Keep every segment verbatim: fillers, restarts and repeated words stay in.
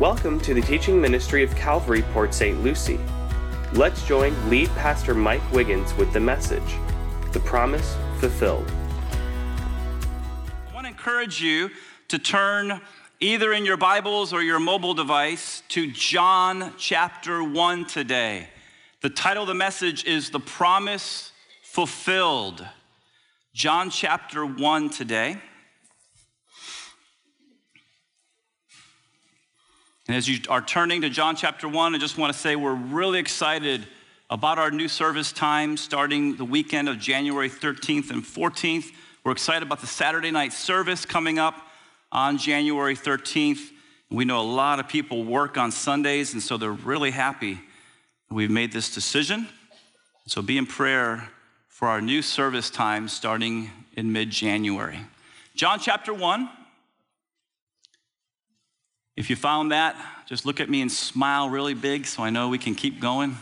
Welcome to the teaching ministry of Calvary, Port Saint Lucie. Let's join lead pastor Mike Wiggins with the message, The Promise Fulfilled. I want to encourage you to turn either in your Bibles or your mobile device to John chapter one today. The title of the message is The Promise Fulfilled. John chapter one today. And as you are turning to John chapter one, I just want to say we're really excited about our new service time starting the weekend of January thirteenth and fourteenth. We're excited about the Saturday night service coming up on January thirteenth. We know a lot of people work on Sundays, and so they're really happy we've made this decision. So be in prayer for our new service time starting in mid-January. John chapter one. If you found that, just look at me and smile really big so I know we can keep going.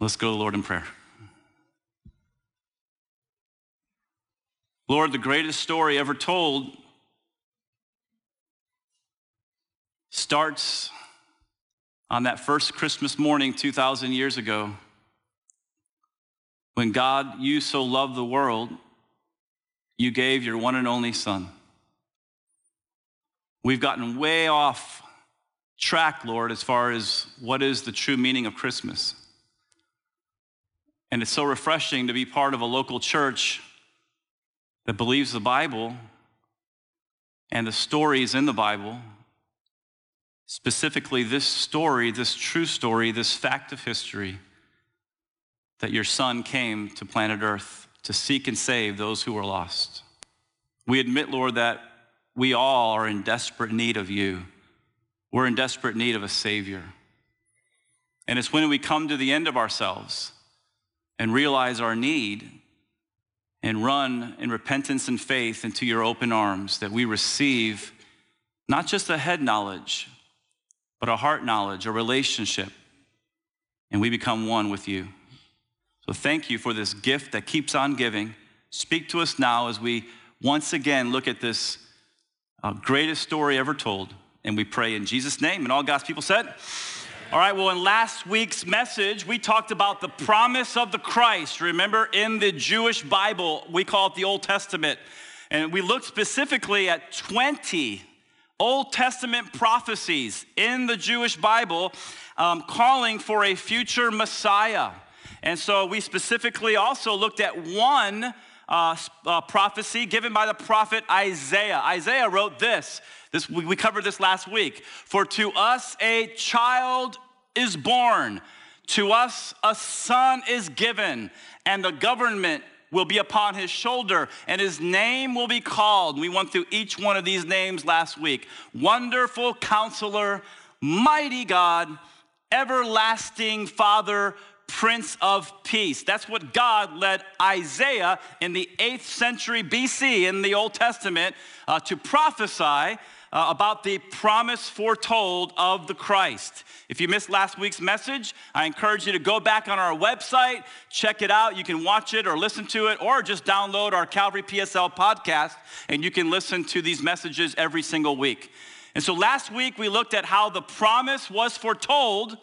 Let's go to the Lord in prayer. Lord, the greatest story ever told starts on that first Christmas morning two thousand years ago when God, you so loved the world, you gave your one and only Son. We've gotten way off track, Lord, as far as what is the true meaning of Christmas. And it's so refreshing to be part of a local church that believes the Bible and the stories in the Bible, specifically this story, this true story, this fact of history, that your Son came to planet Earth to seek and save those who were lost. We admit, Lord, that we all are in desperate need of you. We're in desperate need of a Savior. And it's when we come to the end of ourselves and realize our need and run in repentance and faith into your open arms that we receive not just a head knowledge, but a heart knowledge, a relationship, and we become one with you. So thank you for this gift that keeps on giving. Speak to us now as we once again look at this Uh, greatest story ever told, and we pray in Jesus' name. And all God's people said, all right, well, in last week's message, we talked about the promise of the Christ. Remember, in the Jewish Bible, we call it the Old Testament. And we looked specifically at twenty Old Testament prophecies in the Jewish Bible um, calling for a future Messiah. And so we specifically also looked at one Uh, uh, prophecy given by the prophet Isaiah. Isaiah wrote this. This we, we covered this last week. For to us a child is born, to us a son is given, and the government will be upon his shoulder, and his name will be called. We went through each one of these names last week. Wonderful Counselor, Mighty God, Everlasting Father, Prince of Peace. That's what God led Isaiah in the eighth century B C in the Old Testament uh, to prophesy uh, about the promise foretold of the Christ. If you missed last week's message, I encourage you to go back on our website, check it out. You can watch it or listen to it, or just download our Calvary P S L podcast, and you can listen to these messages every single week. And so last week, we looked at how the promise was foretold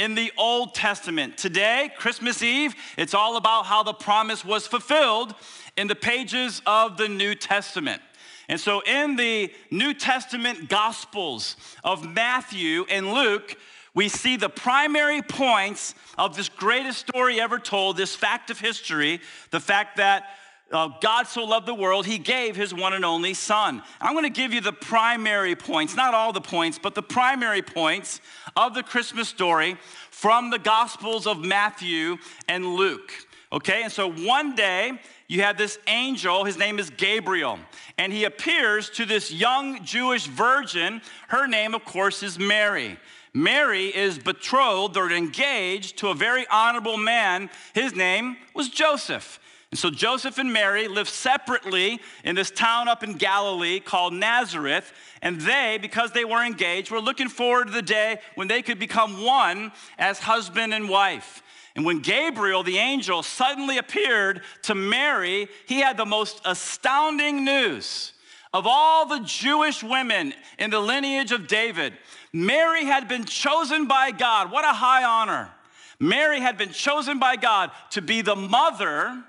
in the Old Testament. Today, Christmas Eve, it's all about how the promise was fulfilled in the pages of the New Testament. And so in the New Testament Gospels of Matthew and Luke, we see the primary points of this greatest story ever told, this fact of history, the fact that Uh, God so loved the world, he gave his one and only Son. I'm going to give you the primary points, not all the points, but the primary points of the Christmas story from the Gospels of Matthew and Luke. Okay, and so one day you have this angel, his name is Gabriel, and he appears to this young Jewish virgin. Her name, of course, is Mary. Mary is betrothed or engaged to a very honorable man. His name was Joseph. And so Joseph and Mary lived separately in this town up in Galilee called Nazareth, and they, because they were engaged, were looking forward to the day when they could become one as husband and wife. And when Gabriel, the angel, suddenly appeared to Mary, he had the most astounding news Of all the Jewish women in the lineage of David, Mary had been chosen by God. What a high honor. Mary had been chosen by God to be the mother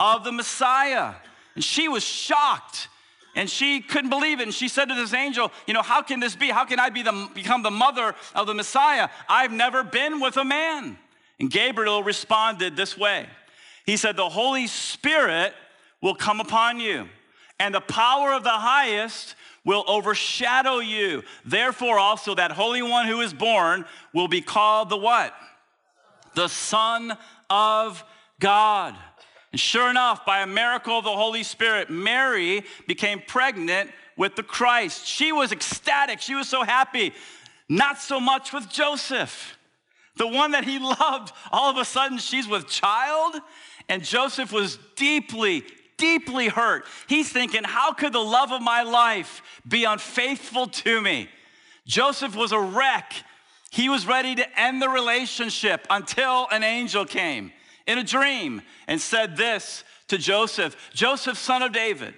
of the Messiah. And she was shocked, and she couldn't believe it. And she said to this angel, you know, how can this be? How can I be the, become the mother of the Messiah? I've never been with a man. And Gabriel responded this way. He said, the Holy Spirit will come upon you, and the power of the highest will overshadow you. Therefore also that Holy One who is born will be called the what? The Son of God. And sure enough, by a miracle of the Holy Spirit, Mary became pregnant with the Christ. She was ecstatic. She was so happy. Not so much with Joseph, the one that he loved. All of a sudden, she's with child, and Joseph was deeply, deeply hurt. He's thinking, how could the love of my life be unfaithful to me? Joseph was a wreck. He was ready to end the relationship until an angel came in a dream and said this to Joseph, Joseph, son of David,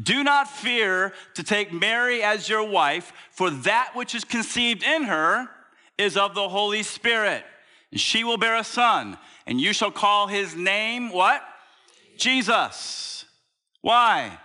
do not fear to take Mary as your wife, for that which is conceived in her is of the Holy Spirit. And she will bear a son, and you shall call his name, what? Jesus. Why?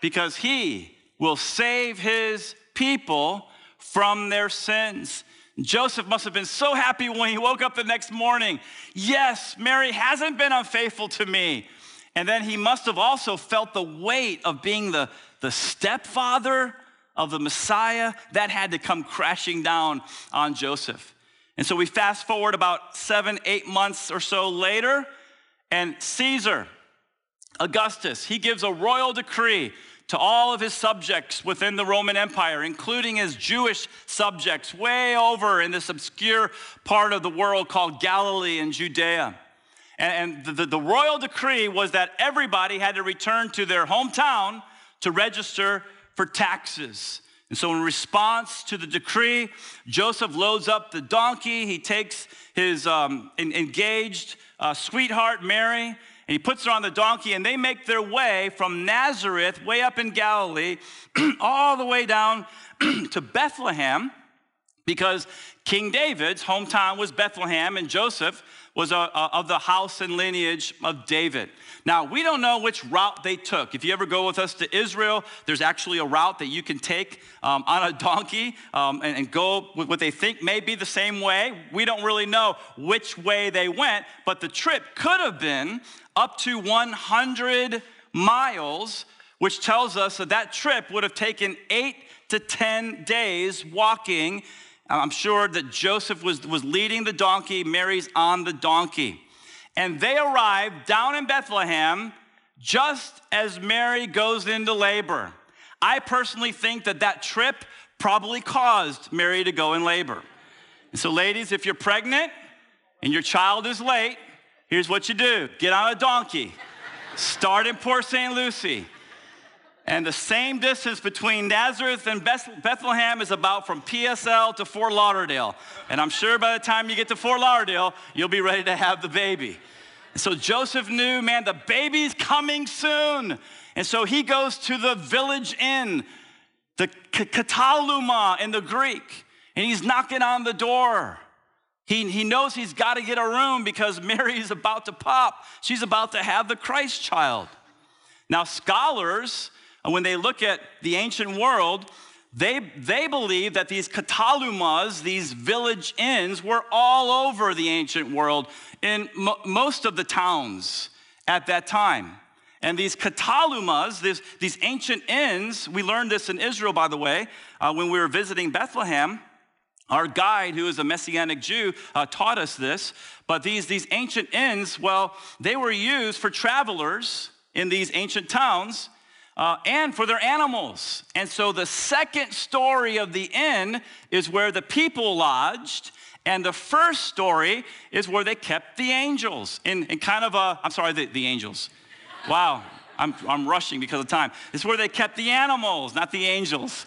Because he will save his people from their sins. Joseph must have been so happy when he woke up the next morning. Yes, Mary hasn't been unfaithful to me. And then he must have also felt the weight of being the, the stepfather of the Messiah. That had to come crashing down on Joseph. And so we fast forward about seven, eight months or so later, and Caesar Augustus, he gives a royal decree to all of his subjects within the Roman Empire, including his Jewish subjects way over in this obscure part of the world called Galilee and Judea. And, and the, the, the royal decree was that everybody had to return to their hometown to register for taxes. And so in response to the decree, Joseph loads up the donkey. He takes his um, engaged uh, sweetheart, Mary, and he puts her on the donkey, and they make their way from Nazareth, way up in Galilee, all the way down to Bethlehem, because King David's hometown was Bethlehem, and Joseph was a, a, of the house and lineage of David. Now, we don't know which route they took. If you ever go with us to Israel, there's actually a route that you can take um, on a donkey um, and, and go with what they think may be the same way. We don't really know which way they went, but the trip could have been up to one hundred miles, which tells us that that trip would have taken eight to ten days walking. I'm sure that Joseph was, was leading the donkey. Mary's on the donkey. And they arrive down in Bethlehem just as Mary goes into labor. I personally think that that trip probably caused Mary to go in labor. And so ladies, if you're pregnant and your child is late, here's what you do. Get on a donkey. Start in Port Saint Lucie. And the same distance between Nazareth and Bethlehem is about from P S L to Fort Lauderdale. And I'm sure by the time you get to Fort Lauderdale, you'll be ready to have the baby. So Joseph knew, man, the baby's coming soon. And so he goes to the village inn, the kataluma in the Greek, and he's knocking on the door. He, he knows he's got to get a room because Mary's about to pop. She's about to have the Christ child. Now, scholars, when they look at the ancient world, they, they believe that these katalumas, these village inns, were all over the ancient world in mo most of the towns at that time. And these katalumas, this, these ancient inns, we learned this in Israel, by the way, uh, when we were visiting Bethlehem. Our guide, who is a Messianic Jew, uh, taught us this. But these, these ancient inns, well, they were used for travelers in these ancient towns, Uh, and for their animals. And so the second story of the inn is where the people lodged, and the first story is where they kept the angels. In, in kind of a, I'm sorry, the, the angels. Wow, I'm, I'm rushing because of time. It's where they kept the animals, not the angels.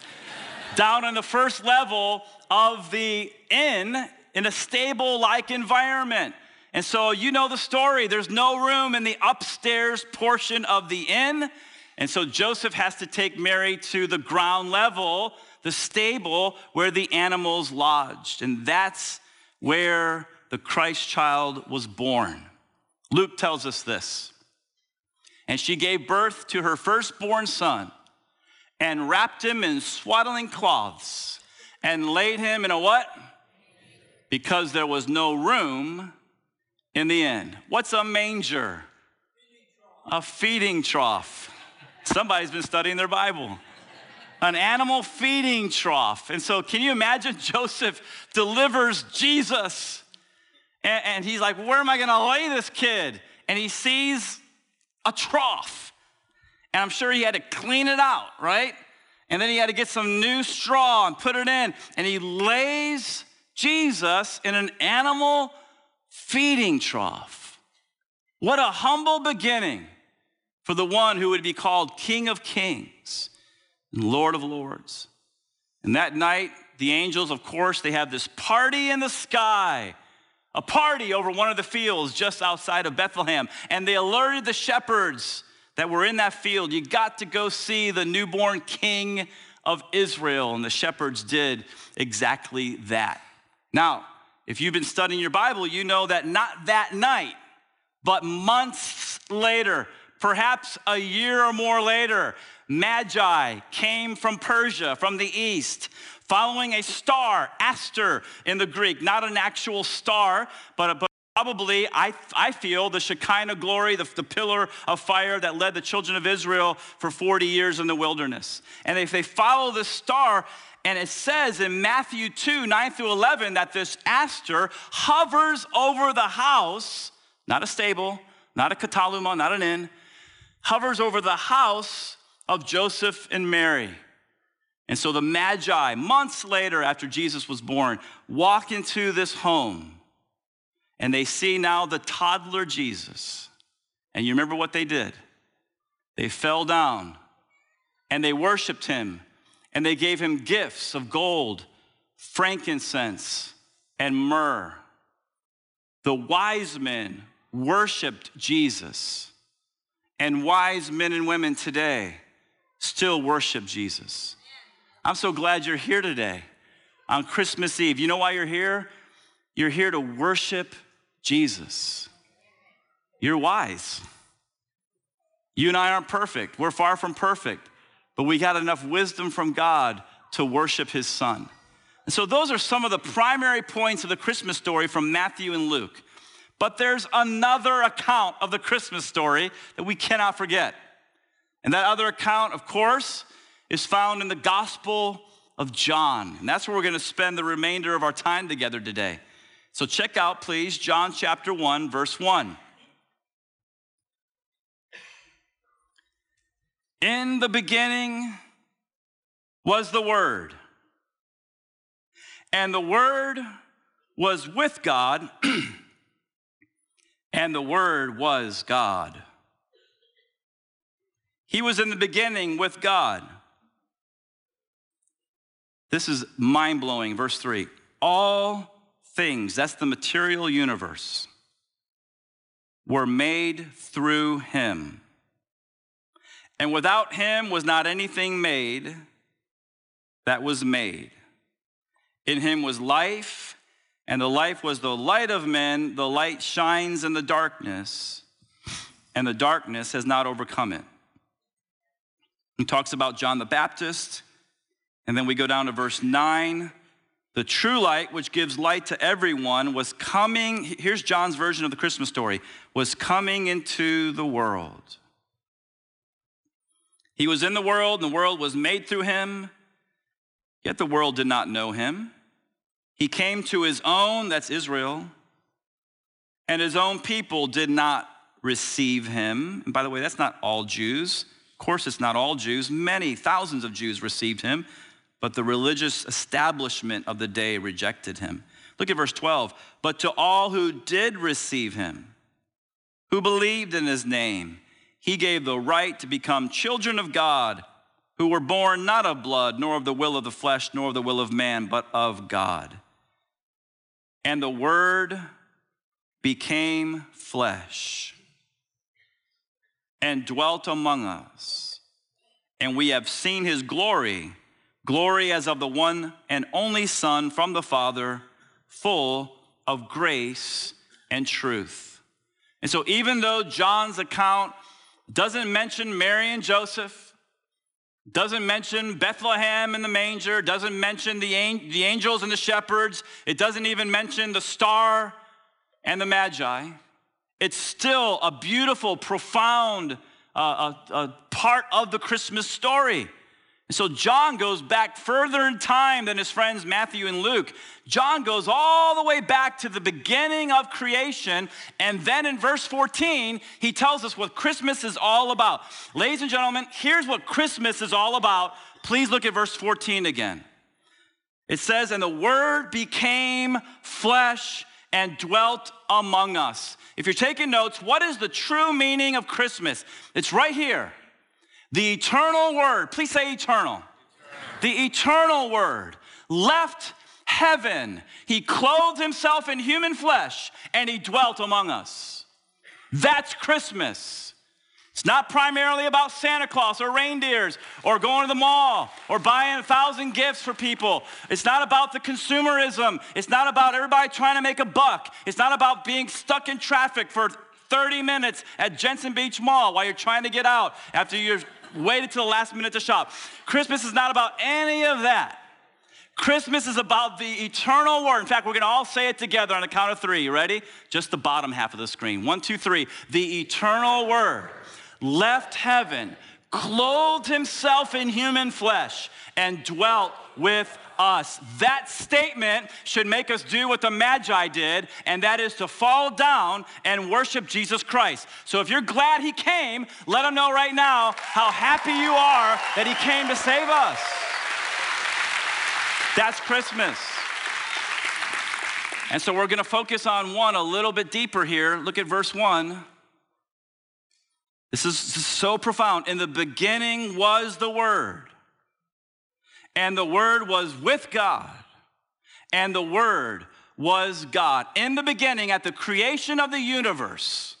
Down on the first level of the inn in a stable-like environment. And so you know the story. There's no room in the upstairs portion of the inn. And so Joseph has to take Mary to the ground level, the stable where the animals lodged. And that's where the Christ child was born. Luke tells us this. And she gave birth to her firstborn son and wrapped him in swaddling cloths and laid him in a what? Because there was no room in the inn. What's a manger? A feeding trough. Somebody's been studying their Bible. An animal feeding trough. And so can you imagine Joseph delivers Jesus? And, and he's like, where am I going to lay this kid? And he sees a trough. And I'm sure he had to clean it out, right? And then he had to get some new straw and put it in. And he lays Jesus in an animal feeding trough. What a humble beginning for the one who would be called King of Kings and Lord of Lords. And that night, the angels, of course, they have this party in the sky, a party over one of the fields just outside of Bethlehem. And they alerted the shepherds that were in that field. You got to go see the newborn King of Israel. And the shepherds did exactly that. Now, if you've been studying your Bible, you know that not that night, but months later, perhaps a year or more later, Magi came from Persia, from the east, following a star, aster in the Greek, not an actual star, but, but probably, I, I feel, the Shekinah glory, the, the pillar of fire that led the children of Israel for forty years in the wilderness. And if they follow the star, and it says in Matthew two, nine through eleven, that this aster hovers over the house, not a stable, not a kataluma, not an inn, hovers over the house of Joseph and Mary. And so the Magi, months later after Jesus was born, walk into this home, and they see now the toddler Jesus. And you remember what they did? They fell down, and they worshiped him, and they gave him gifts of gold, frankincense, and myrrh. The wise men worshiped Jesus, and wise men and women today still worship Jesus. I'm so glad you're here today on Christmas Eve. You know why you're here? You're here to worship Jesus. You're wise. You and I aren't perfect. We're far from perfect, but we got enough wisdom from God to worship his son. And so those are some of the primary points of the Christmas story from Matthew and Luke. But there's another account of the Christmas story that we cannot forget. And that other account, of course, is found in the Gospel of John. And that's where we're going to spend the remainder of our time together today. So check out, please, John chapter one, verse one. In the beginning was the Word, and the Word was with God, and the Word was God. He was in the beginning with God. This is mind-blowing. Verse three. All things, that's the material universe, were made through him. And without him was not anything made that was made. In him was life, and the life was the light of men. The light shines in the darkness, and the darkness has not overcome it. He talks about John the Baptist, and then we go down to verse nine. The true light, which gives light to everyone, was coming. Here's John's version of the Christmas story, was coming into the world. He was in the world, and the world was made through him, yet the world did not know him. He came to his own, that's Israel, and his own people did not receive him. And by the way, that's not all Jews. Of course, it's not all Jews. Many thousands of Jews received him, but the religious establishment of the day rejected him. Look at verse twelve. But to all who did receive him, who believed in his name, he gave the right to become children of God, who were born not of blood, nor of the will of the flesh, nor of the will of man, but of God. And the Word became flesh and dwelt among us, and we have seen his glory, glory as of the one and only Son from the Father, full of grace and truth. And so even though John's account doesn't mention Mary and Joseph, doesn't mention Bethlehem and the manger, doesn't mention the angels and the shepherds, it doesn't even mention the star and the Magi, it's still a beautiful, profound uh, a, a part of the Christmas story. So John goes back further in time than his friends Matthew and Luke. John goes all the way back to the beginning of creation, and then in verse fourteen, he tells us what Christmas is all about. Ladies and gentlemen, here's what Christmas is all about. Please look at verse fourteen again. It says, "And the Word became flesh and dwelt among us." If you're taking notes, what is the true meaning of Christmas? It's right here. The eternal Word, please say eternal. eternal. The eternal Word left heaven. He clothed himself in human flesh and he dwelt among us. That's Christmas. It's not primarily about Santa Claus or reindeers or going to the mall or buying a thousand gifts for people. It's not about the consumerism. It's not about everybody trying to make a buck. It's not about being stuck in traffic for thirty minutes at Jensen Beach Mall while you're trying to get out after you've waited till the last minute to shop. Christmas is not about any of that. Christmas is about the eternal Word. In fact, we're going to all say it together on the count of three. You ready? Just the bottom half of the screen. One, two, three. The eternal Word left heaven, clothed himself in human flesh, and dwelt with us. That statement should make us do what the Magi did, and that is to fall down and worship Jesus Christ. So if you're glad he came, let him know right now how happy you are that he came to save us. That's Christmas. And so we're going to focus on one a little bit deeper here. Look at verse one. This is so profound. "In the beginning was the Word, and the Word was with God, and the Word was God." In the beginning, at the creation of the universe,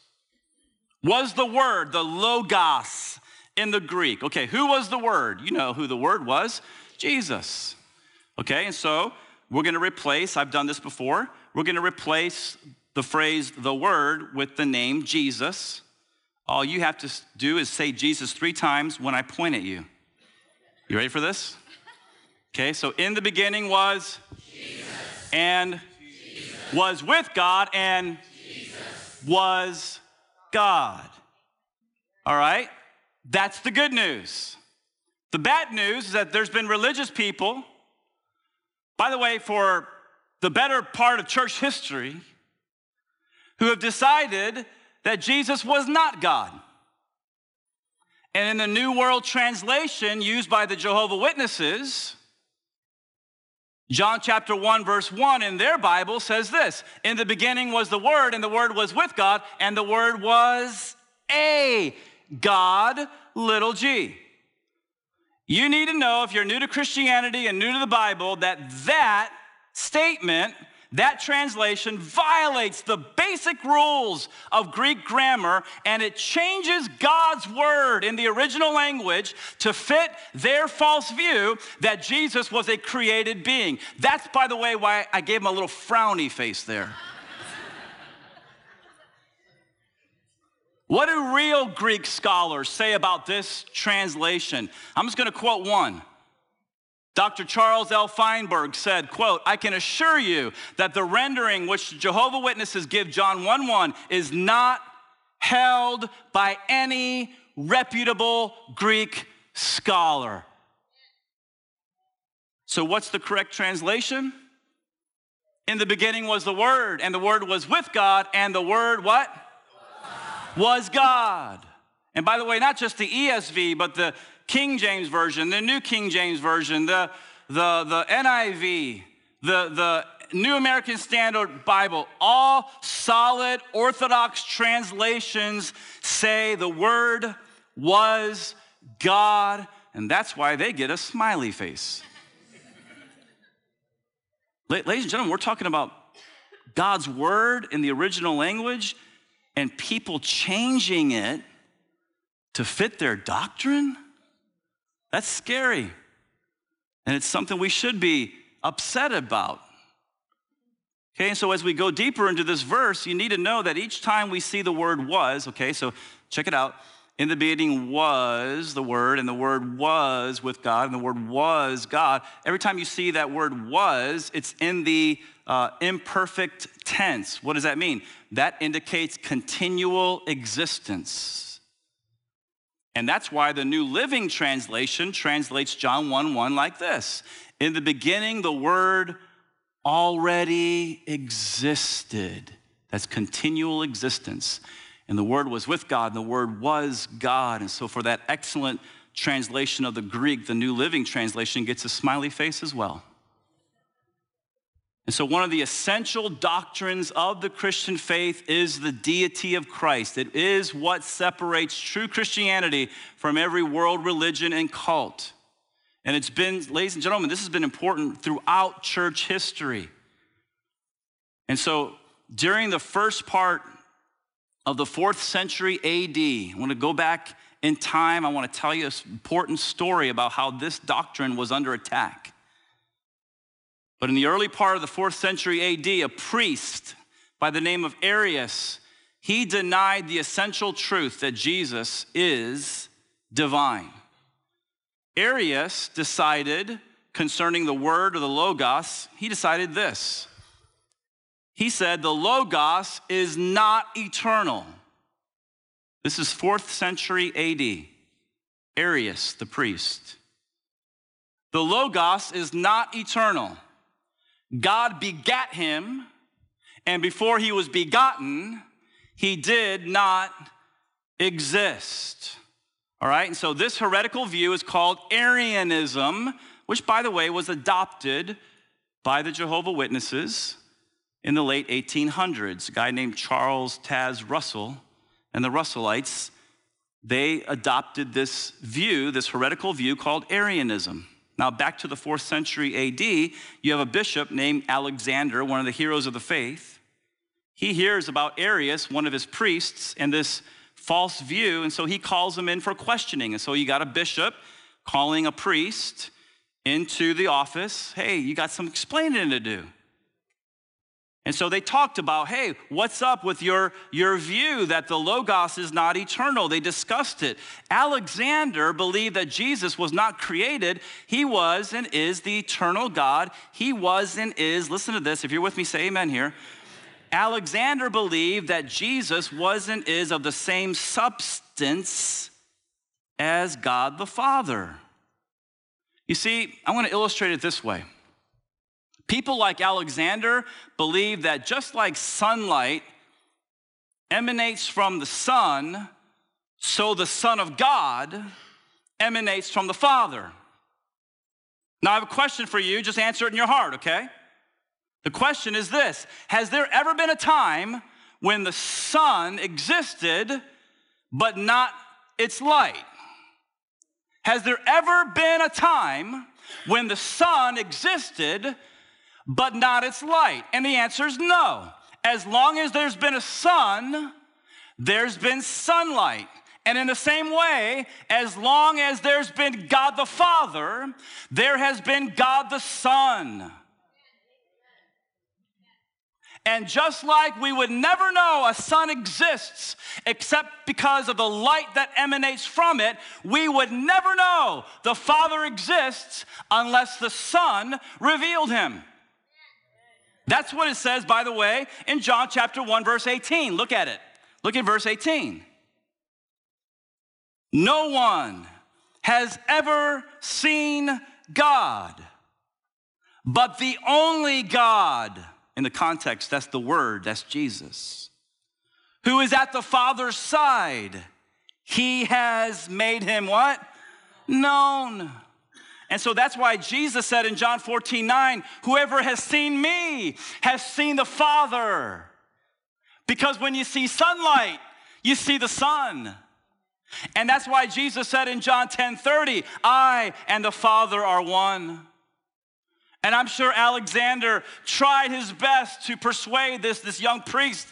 was the Word, the Logos in the Greek. Okay, who was the Word? You know who the Word was, Jesus. Okay, and so we're going to replace, I've done this before, we're going to replace the phrase "the Word" with the name Jesus. All you have to do is say Jesus three times when I point at you. You ready for this? Okay, so in the beginning was Jesus, and Jesus was with God, and Jesus was God. All right, that's the good news. The bad news is that there's been religious people, by the way, for the better part of church history, who have decided that Jesus was not God. And in the New World Translation used by the Jehovah's Witnesses, John chapter one, verse one in their Bible says this: "In the beginning was the Word, and the Word was with God, and the Word was a God," little g. You need to know, if you're new to Christianity and new to the Bible, that that statement, that translation, violates the basic rules of Greek grammar, and it changes God's Word in the original language to fit their false view that Jesus was a created being. That's, by the way, why I gave him a little frowny face there. What do real Greek scholars say about this translation? I'm just going to quote one. Doctor Charles L. Feinberg said, quote, "I can assure you that the rendering which Jehovah's Witnesses give John one one is not held by any reputable Greek scholar." So what's the correct translation? "In the beginning was the Word, and the Word was with God, and the Word" what? God. "Was God." And by the way, not just the E S V, but the King James Version, the New King James Version, the, the, the N I V, the, the New American Standard Bible, all solid Orthodox translations say the Word was God, and that's why they get a smiley face. Ladies and gentlemen, we're talking about God's Word in the original language and people changing it to fit their doctrine? That's scary. And it's something we should be upset about. Okay, so as we go deeper into this verse, you need to know that each time we see the word was, okay, so check it out. In the beginning was the Word, and the Word was with God, and the Word was God. Every time you see that word was, it's in the uh, imperfect tense. What does that mean? That indicates continual existence. And that's why the New Living Translation translates John one one like this. In the beginning, the Word already existed. That's continual existence. And the Word was with God, and the Word was God. And so for that excellent translation of the Greek, the New Living Translation gets a smiley face as well. And so one of the essential doctrines of the Christian faith is the deity of Christ. It is what separates true Christianity from every world religion and cult. And it's been, ladies and gentlemen, this has been important throughout church history. And so during the first part of the fourth century A D. I want to go back in time. I want to tell you an important story about how this doctrine was under attack. But in the early part of the fourth century A D, a priest by the name of Arius, he denied the essential truth that Jesus is divine. Arius decided concerning the word or the Logos, he decided this. He said, the Logos is not eternal. This is fourth century A D. Arius, the priest. The Logos is not eternal. God begat him, and before he was begotten, he did not exist. All right, and so this heretical view is called Arianism, which, by the way, was adopted by the Jehovah's Witnesses in the late eighteen hundreds, a guy named Charles Taz Russell and the Russellites, they adopted this view, this heretical view called Arianism. Now back to the fourth century A D, you have a bishop named Alexander, one of the heroes of the faith. He hears about Arius, one of his priests, and this false view, and so he calls him in for questioning. And so you got a bishop calling a priest into the office. Hey, you got some explaining to do. And so they talked about, hey, what's up with your, your view that the Logos is not eternal? They discussed it. Alexander believed that Jesus was not created. He was and is the eternal God. He was and is, listen to this, if you're with me, say amen here. Amen. Alexander believed that Jesus was and is of the same substance as God the Father. You see, I want to illustrate it this way. People like Alexander believe that just like sunlight emanates from the sun, so the Son of God emanates from the Father. Now, I have a question for you. Just answer it in your heart, okay? The question is this. Has there ever been a time when the sun existed but not its light? Has there ever been a time when the sun existed but not its light? And the answer is no. As long as there's been a sun, there's been sunlight. And in the same way, as long as there's been God the Father, there has been God the Son. And just like we would never know a sun exists except because of the light that emanates from it, we would never know the Father exists unless the Son revealed him. That's what it says, by the way, in John chapter one, verse eighteen. Look at it. Look at verse eighteen. No one has ever seen God, but the only God. In the context, that's the Word, that's Jesus, who is at the Father's side. He has made him what? Known. And so that's why Jesus said in John fourteen nine, whoever has seen me has seen the Father. Because when you see sunlight, you see the Son. And that's why Jesus said in John ten thirty, I and the Father are one. And I'm sure Alexander tried his best to persuade this, this young priest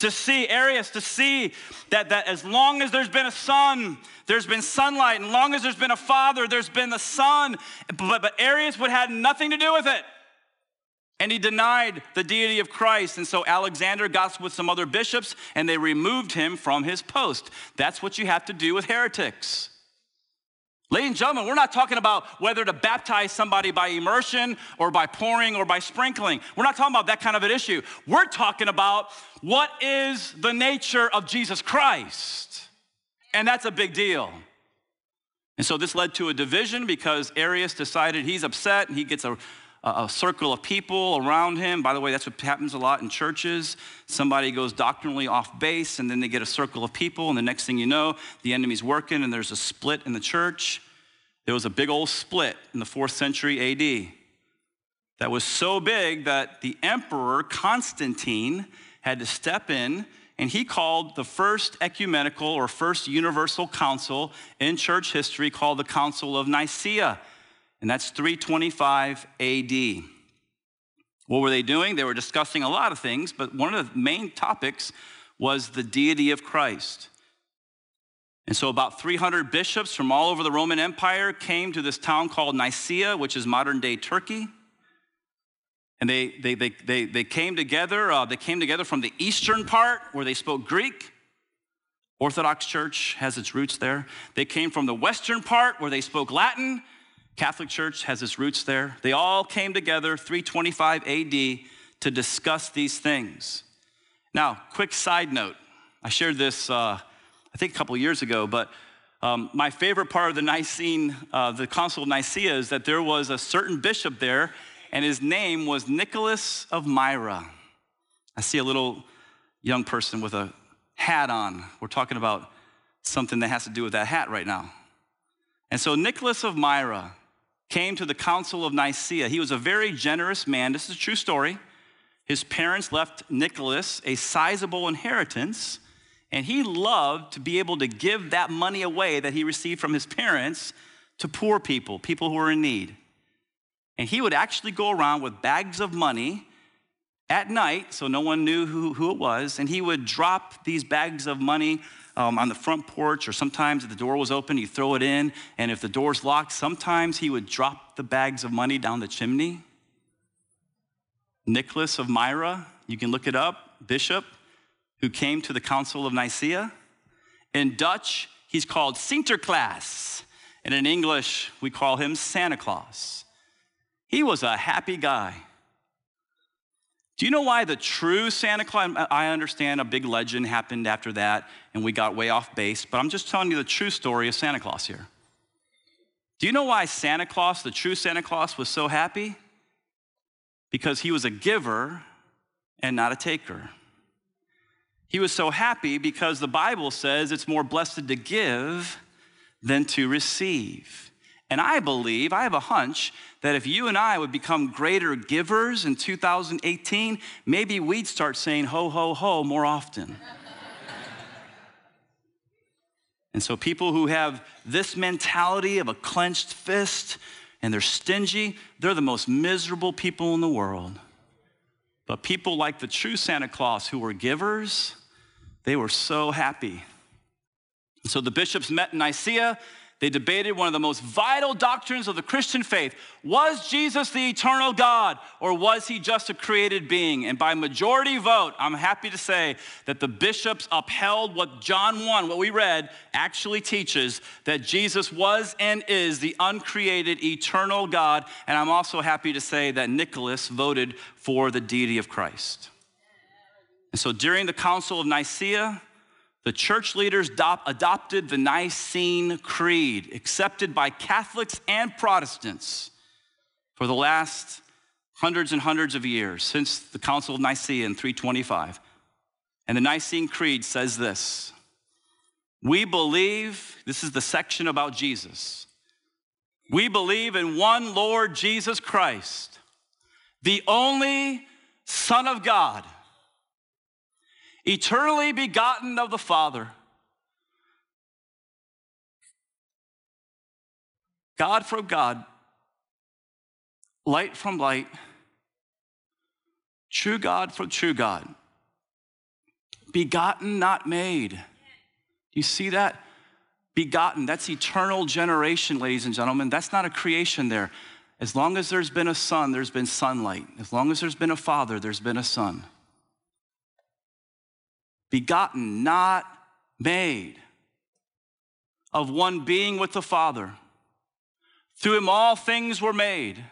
to see, Arius, to see that, that as long as there's been a sun, there's been sunlight, and long as there's been a father, there's been the sun. But, but Arius would have had nothing to do with it. And he denied the deity of Christ. And so Alexander got with some other bishops, and they removed him from his post. That's what you have to do with heretics. Ladies and gentlemen, we're not talking about whether to baptize somebody by immersion or by pouring or by sprinkling. We're not talking about that kind of an issue. We're talking about what is the nature of Jesus Christ. And that's a big deal. And so this led to a division because Arius decided he's upset and he gets a, a circle of people around him. By the way, that's what happens a lot in churches. Somebody goes doctrinally off base and then they get a circle of people, and the next thing you know, the enemy's working and there's a split in the church. There was a big old split in the fourth century A D that was so big that the emperor Constantine had to step in, and he called the first ecumenical or first universal council in church history, called the Council of Nicaea, and that's three twenty-five A D What were they doing? They were discussing a lot of things, but one of the main topics was the deity of Christ. And so about three hundred bishops from all over the Roman Empire came to this town called Nicaea, which is modern-day Turkey. And they, they, they, they, they came together. Uh, they came together from the eastern part where they spoke Greek. Orthodox Church has its roots there. They came from the western part where they spoke Latin. Catholic Church has its roots there. They all came together three twenty-five A D to discuss these things. Now, quick side note. I shared this, uh, I think, a couple years ago, but um, my favorite part of the Nicene, uh, the Council of Nicaea, is that there was a certain bishop there, and his name was Nicholas of Myra. I see a little young person with a hat on. We're talking about something that has to do with that hat right now. And so Nicholas of Myra came to the Council of Nicaea. He was a very generous man. This is a true story. His parents left Nicholas a sizable inheritance, and he loved to be able to give that money away that he received from his parents to poor people, people who were in need. And he would actually go around with bags of money at night, so no one knew who, who it was, and he would drop these bags of money um, on the front porch, or sometimes if the door was open, he'd throw it in, and if the door's locked, sometimes he would drop the bags of money down the chimney. Nicholas of Myra, you can look it up, bishop, who came to the Council of Nicaea. In Dutch, he's called Sinterklaas, and in English, we call him Santa Claus. He was a happy guy. Do you know why the true Santa Claus? I understand a big legend happened after that, and we got way off base, but I'm just telling you the true story of Santa Claus here. Do you know why Santa Claus, the true Santa Claus, was so happy? Because he was a giver and not a taker. He was so happy because the Bible says it's more blessed to give than to receive. And I believe, I have a hunch, that if you and I would become greater givers in two thousand eighteen, maybe we'd start saying ho, ho, ho more often. And so people who have this mentality of a clenched fist and they're stingy, they're the most miserable people in the world. But people like the true Santa Claus who were givers, they were so happy. And so the bishops met in Nicaea. They debated one of the most vital doctrines of the Christian faith. Was Jesus the eternal God, or was he just a created being? And by majority vote, I'm happy to say that the bishops upheld what John one, what we read, actually teaches, that Jesus was and is the uncreated eternal God. And I'm also happy to say that Nicholas voted for the deity of Christ. And so during the Council of Nicaea, the church leaders adopted the Nicene Creed, accepted by Catholics and Protestants for the last hundreds and hundreds of years, since the Council of Nicaea in three twenty-five. And the Nicene Creed says this: we believe, this is the section about Jesus, we believe in one Lord Jesus Christ, the only Son of God, eternally begotten of the Father, God from God, light from light, true God from true God, begotten, not made. You see that? Begotten, that's eternal generation, ladies and gentlemen. That's not a creation there. As long as there's been a son, there's been sunlight. As long as there's been a father, there's been a son. Begotten, not made. Of one being with the Father. Through him all things were made.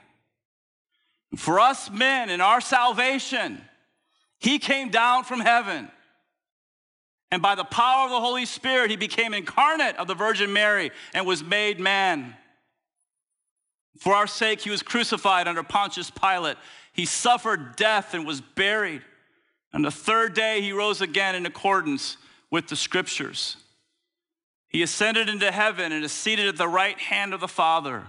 For us men in our salvation, he came down from heaven. And by the power of the Holy Spirit, he became incarnate of the Virgin Mary and was made man. For our sake, he was crucified under Pontius Pilate. He suffered death and was buried. And the third day, he rose again in accordance with the Scriptures. He ascended into heaven and is seated at the right hand of the Father.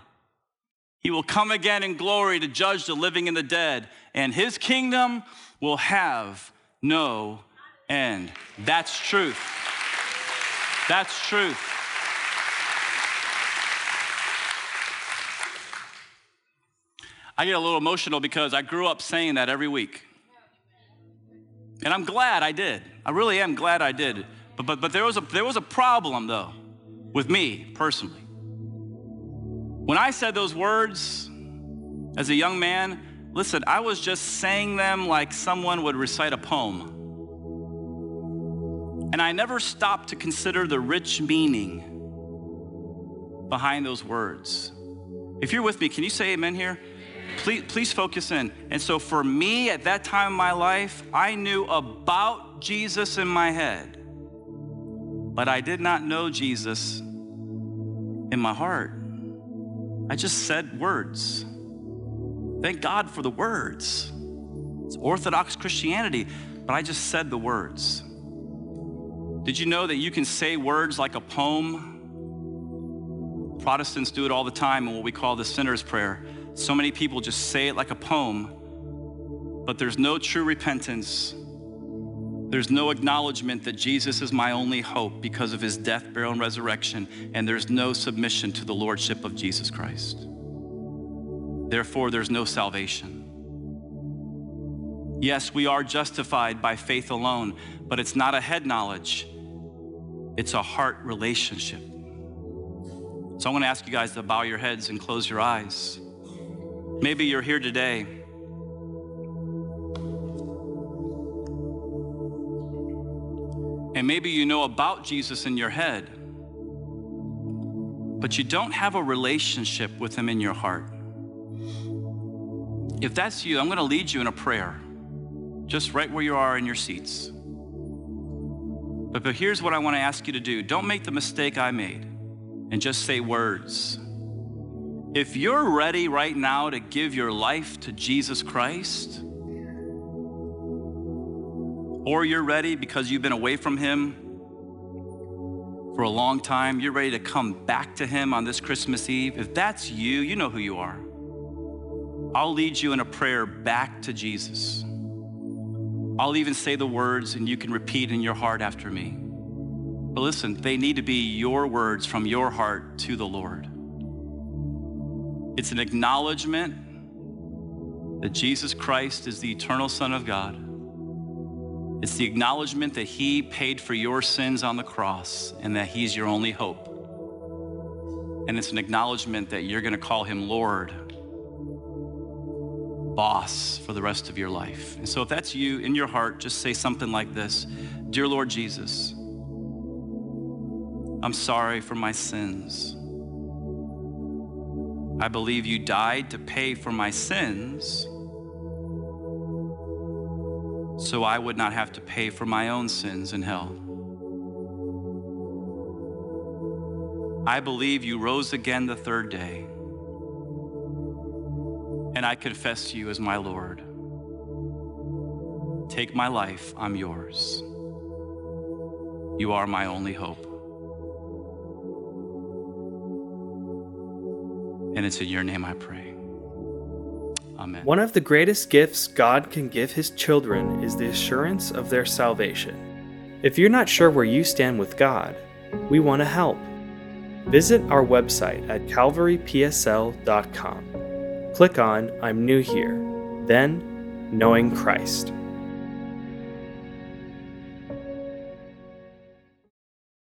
He will come again in glory to judge the living and the dead, and his kingdom will have no end. And that's truth. That's truth. I get a little emotional because I grew up saying that every week. And I'm glad I did. I really am glad I did. But but, but there was a there was a problem though with me personally. When I said those words as a young man, listen, I was just saying them like someone would recite a poem. And I never stopped to consider the rich meaning behind those words. If you're with me, can you say amen here? Amen. Please, please focus in. And so for me at that time in my life, I knew about Jesus in my head, but I did not know Jesus in my heart. I just said words. Thank God for the words. It's Orthodox Christianity, but I just said the words. Did you know that you can say words like a poem? Protestants do it all the time in what we call the sinner's prayer. So many people just say it like a poem, but there's no true repentance. There's no acknowledgement that Jesus is my only hope because of his death, burial, and resurrection, and there's no submission to the lordship of Jesus Christ. Therefore, there's no salvation. Yes, we are justified by faith alone, but it's not a head knowledge. It's a heart relationship. So I'm gonna ask you guys to bow your heads and close your eyes. Maybe you're here today. And maybe you know about Jesus in your head, but you don't have a relationship with him in your heart. If that's you, I'm gonna lead you in a prayer. Just right where you are in your seats. But, but here's what I want to ask you to do. Don't make the mistake I made and just say words. If you're ready right now to give your life to Jesus Christ, or you're ready because you've been away from him for a long time, you're ready to come back to him on this Christmas Eve. If that's you, you know who you are. I'll lead you in a prayer back to Jesus. I'll even say the words and you can repeat in your heart after me. But listen, they need to be your words from your heart to the Lord. It's an acknowledgement that Jesus Christ is the eternal Son of God. It's the acknowledgement that he paid for your sins on the cross and that he's your only hope. And it's an acknowledgement that you're gonna call him Lord, boss for the rest of your life. And so if that's you in your heart, just say something like this. Dear Lord Jesus, I'm sorry for my sins. I believe you died to pay for my sins so I would not have to pay for my own sins in hell. I believe you rose again the third day. And I confess you as my Lord. Take my life, I'm yours. You are my only hope. And it's in your name I pray. Amen. One of the greatest gifts God can give his children is the assurance of their salvation. If you're not sure where you stand with God, we want to help. Visit our website at calvary p s l dot com. Click on I'm New Here, then Knowing Christ.